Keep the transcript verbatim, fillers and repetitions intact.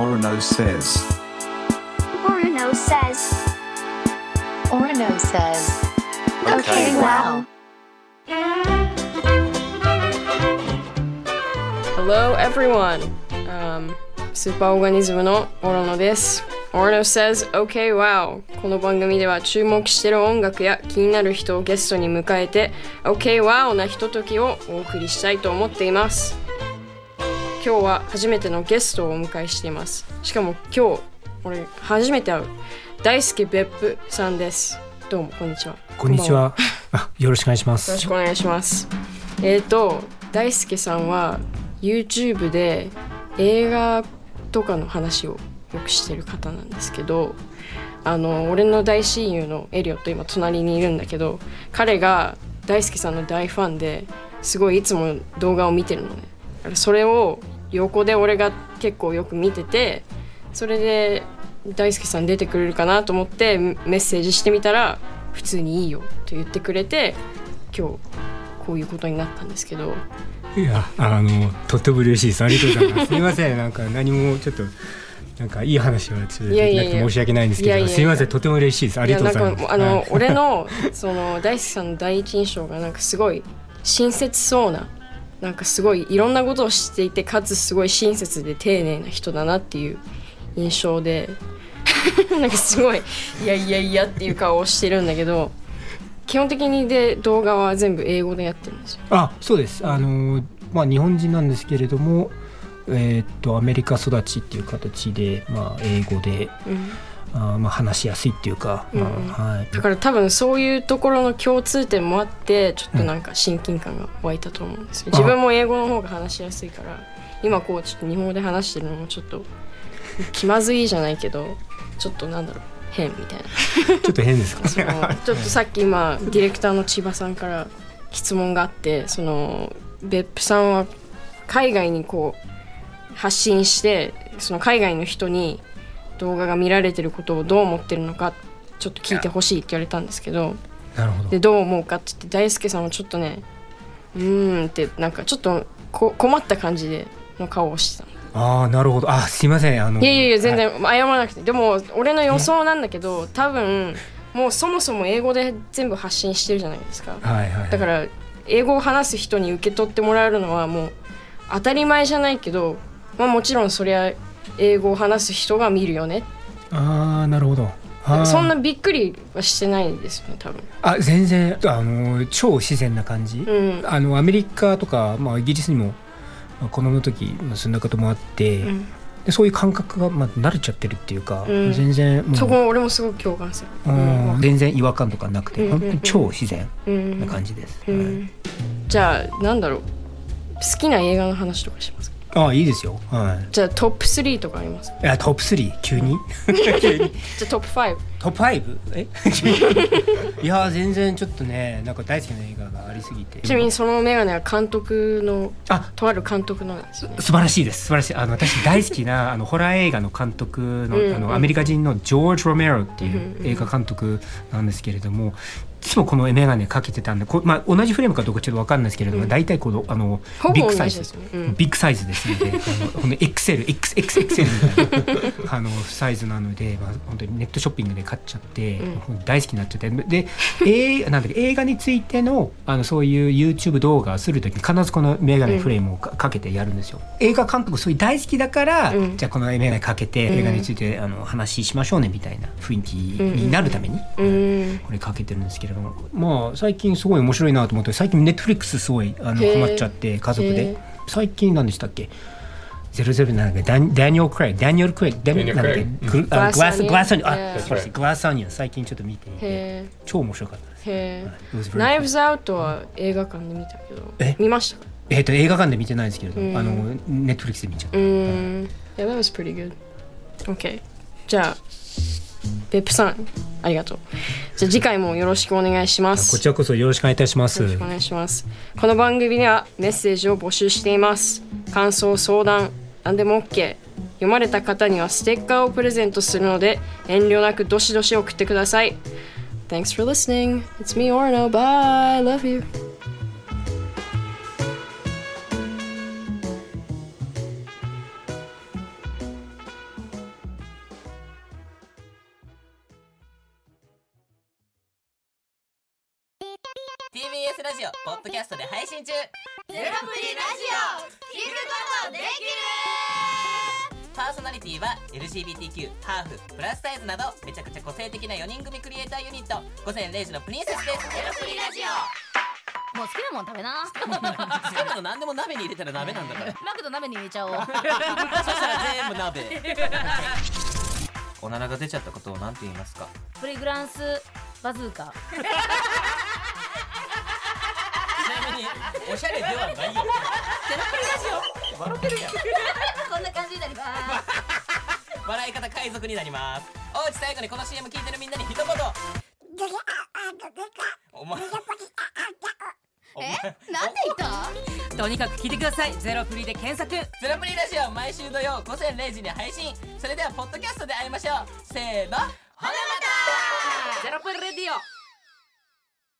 Orono says. Orono says. Orono says. Okay, wow. Hello, everyone. Um, Superorganism の Orono です。Orono says, okay, wow. この番組では注目している音楽や気になる人をゲストに迎えて okay, wow なひとときをお送りしたいと思っています。今日は初めてのゲストをお迎えしています。しかも今日、俺初めて会う大輔別府さんです。どうもこんにちは。こんにちは。あ、よろしくお願いします。よろしくお願いします。えーと、大輔さんは YouTube で映画とかの話をよくしてる方なんですけど、あの俺の大親友のエリオット今隣にいるんだけど、彼が大輔さんの大ファンですごいいつも動画を見てるのね。それを横で俺が結構よく見てて、それで大輔さん出てくれるかなと思ってメッセージしてみたら普通にいいよと言ってくれて、今日こういうことになったんですけど。いや、あのとっても嬉しいです。ありがとうございます。すみません、なんか何もちょっとなんかいい話はちょっとできなくて申し訳ないんですけど、いやいやいやすみません、とても嬉しいです。ありがとうございます。いや、なんかあの俺のその大輔さんの第一印象がなんかすごい親切そうな、なんかすごいいろんなことをしていて、かつすごい親切で丁寧な人だなっていう印象でなんかすごいいやいやいやっていう顔をしてるんだけど、基本的にで動画は全部英語でやってるんですよ。あ、そうです。あの、まあ、日本人なんですけれども、えー、っとアメリカ育ちっていう形で、まあ、英語で、うんあまあ、話しやすいっていうか、うんまあはい、だから多分そういうところの共通点もあってちょっとなんか親近感が湧いたと思うんですよ、うん、自分も英語の方が話しやすいから、今こうちょっと日本語で話してるのもちょっと気まずいじゃないけどちょっとなんだろう変みたいなちょっと変ですかねちょっとさっき今ディレクターの千葉さんから質問があって、その別府さんは海外にこう発信してその海外の人に動画が見られてることをどう思ってるのかちょっと聞いてほしいって言われたんですけど、なるほど。でどう思うかって言って、大輔さんはちょっとねうーんってなんかちょっとこ困った感じでの顔をしてた。ああ、なるほど。あ、すいません。あのいやいやいや全然謝らなくて、はい、でも俺の予想なんだけど、多分もうそもそも英語で全部発信してるじゃないですか、はいはいはい、だから英語を話す人に受け取ってもらえるのはもう当たり前じゃないけど、まあ、もちろんそりゃ英語を話す人が見るよね。あー、なるほど。あ、そんなびっくりはしてないですよね、多分。あ、全然あの超自然な感じ、うん、あのアメリカとか、まあ、イギリスにも子供の時住んだこともあって、うん、でそういう感覚が、まあ、慣れちゃってるっていうか、うん、全然もうそこ俺もすごく共感する、うんうん、全然違和感とかなくて、うんうんうん、本当に超自然な感じです、うんうんはい、じゃあなんだろう、好きな映画の話とかしますか。ああ、いいですよ、はい、じゃあトップスリーとかありますか。いや、トップスリー急に急にじゃあトップファイブトップ ファイブ？ えいや全然ちょっとね、なんか大好きな映画がありすぎて。ちなみにそのメガネは監督のあとある監督のですよね。素晴らしいです、素晴らしい。あの私大好きなあのホラー映画の監督 の, うん、うん、あのアメリカ人のジョージ・ロメロっていう映画監督なんですけれども、うんうん、いつもこのメガネかけてたんで、こ、まあ、同じフレームかどうかちょっと分かんないですけれども、うん、大体このあのビッグサイズです、ねうん、ビッグサイズですのでこの エックスエル、エックスエックスエル みたいなあのサイズなので、まあ、本当にネットショッピングで買っちゃって、うん、大好きになっちゃってで、えー、なんだっけ映画について の, あのそういう YouTube 動画をするときに必ずこのメガネフレームを か,、うん、かけてやるんですよ。映画監督そういう大好きだから、うん、じゃあこのメガネかけて映画についてあの話しましょうねみたいな雰囲気になるために、うんうん、これかけてるんですけど、まあ、最近すごい面白いなと思って、最近 Netflix すごいあのハマっちゃって家族で。最近何でしたっけゼロゼロなんかダニエル・クレイグダニエル・クレイグダニエル・クレイググラス・オニオン、あ、すみません、グラス・オニオン最近ちょっと見ていて超面白かったです。へー、ナイブズ・アウトは映画館で見たけど見ましたか。えっと映画館で見てないですけれども、あの Netflix で見ちゃった。うん、 Yeah, that was pretty good. Okay. じゃあ別府さんありがとう。じゃあ次回もよろしくお願いします。こちらこそよろしくお願いいたします。よろしくお願いします。この番組ではメッセージを募集しています。感想、相談、何でも OK。 読まれた方にはステッカーをプレゼントするので遠慮なくどしどし送ってください。 Thanks for listening. It's me, Orono. Bye. Love you. ティービーエス ラジオポッドキャストで配信中、ゼロプリラジオ聞くことできる。パーソナリティは エルジービーティーキュー、ハーフ、プラスサイズなどめちゃくちゃ個性的なよにん組クリエイターユニット、午前れいじのプリンセスです。ゼロプリラジオ、もう好きなもん食べな。好きなの何でも鍋に入れたら鍋なんだから。マクド鍋に入れちゃおう。そしたら全部鍋。おならが出ちゃったことを何て言いますか？プリグランスバズーカ。ちなみにおしゃれではないよ。ゼロプリラジオ。笑ってるやん。こんな感じになります。笑い方海賊になります。おうち最後にこの シーエム 聞いてるみんなに一言。お前。え、なんで言った？とにかく聞いてください。ゼロプリで検索。ゼロプリラジオ、毎週土曜午前れいじに配信。それではポッドキャストで会いましょう。せーの、ほなまた。ゼロプリラジオ。